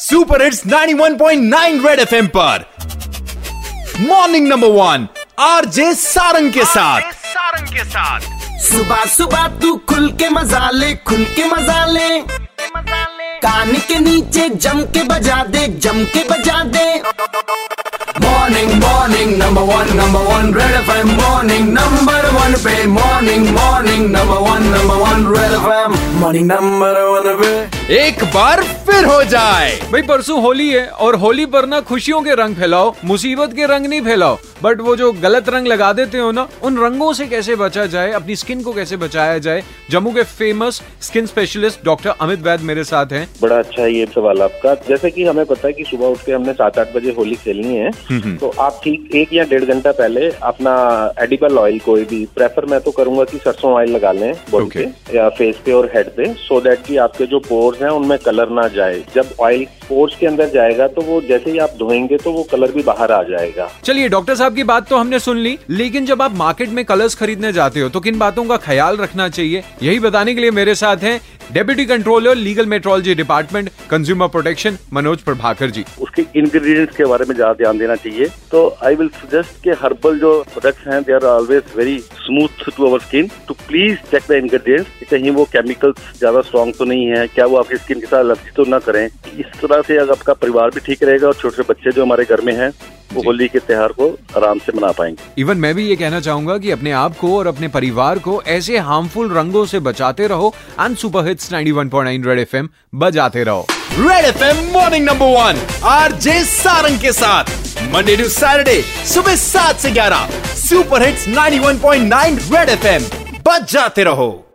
Super hits 91.9 red FM पर morning number one RJ Sarang के साथ सुबह सुबह तू खुल के मजा ले कान के नीचे जम के बजा दे morning morning number one red FM morning number one पे morning number one red FM morning number one पे एक बार फिर हो जाए। भाई परसों होली है और होली पर ना खुशियों के रंग फैलाओ, मुसीबत के रंग नहीं फैलाओ। बट वो जो गलत रंग लगा देते हो ना, उन रंगों से कैसे बचा जाए, अपनी स्किन को कैसे बचाया जाए, जम्मू के famous skin specialist doctor Amit Baid मेरे साथ हैं। बड़ा अच्छा है ये सवाल आपका। जैसे कि हमें पता है कि सुबह उठ के हमने 7-8 बजे होली खेलनी है, तो आप ठीक 1 या 1.5 घंटा पहले अपना एडिबल ऑयल, कोई भी प्रेफर मैं तो करूंगा कि सरसों ऑयल लगा लें बॉडी पे या फेस पे और हेड पे, सो दैट कि आपके जो पोर्स हैं उनमें कलर ना जाए। जब ऑयल पोर्स के अंदर जाएगा तो वो जैसे ही आप धोएंगे तो वो कलर भी बाहर आ जाएगा। चलिए डॉक्टर साहब की बात तो हमने सुन ली, लेकिन जब आप मार्केट में कलर्स खरीदने जाते हो तो किन बातों का ख्याल रखना चाहिए, यही बताने के लिए मेरे साथ हैं deputy controller legal metrology department consumer protection Manoj Prabhakar ji. उसके इंग्रेडिएंट्स के बारे में ज्यादा ध्यान देना चाहिए, तो आई विल सजेस्ट कि हर्बल जो प्रोडक्ट्स हैं they are always very smooth to our skin, तो प्लीज चेक द इंग्रेडिएंट्स, कहीं वो केमिकल्स ज्यादा स्ट्रॉन्ग तो नहीं है, क्या वो आपकी स्किन के साथ एलर्जी तो ना करें। इस तरह से आपका परिवार भी ठीक रहेगा और छोटे बच्चे जो हमारे घर में हैं वो होली के त्यौहार को आराम से मना पाएंगे। इवन मैं भी ये कहना चाहूंगा कि अपने आप को और अपने परिवार को ऐसे हार्मफुल रंगों से बचाते रहो। And super hits 91.9 red FM बजाते रहो। Red FM morning number one RJ Sarang के साथ मंडे टू सैटरडे सुबह 7 से 11 सुपर हिट्स 91.9 रेड एफएम बजाते रहो।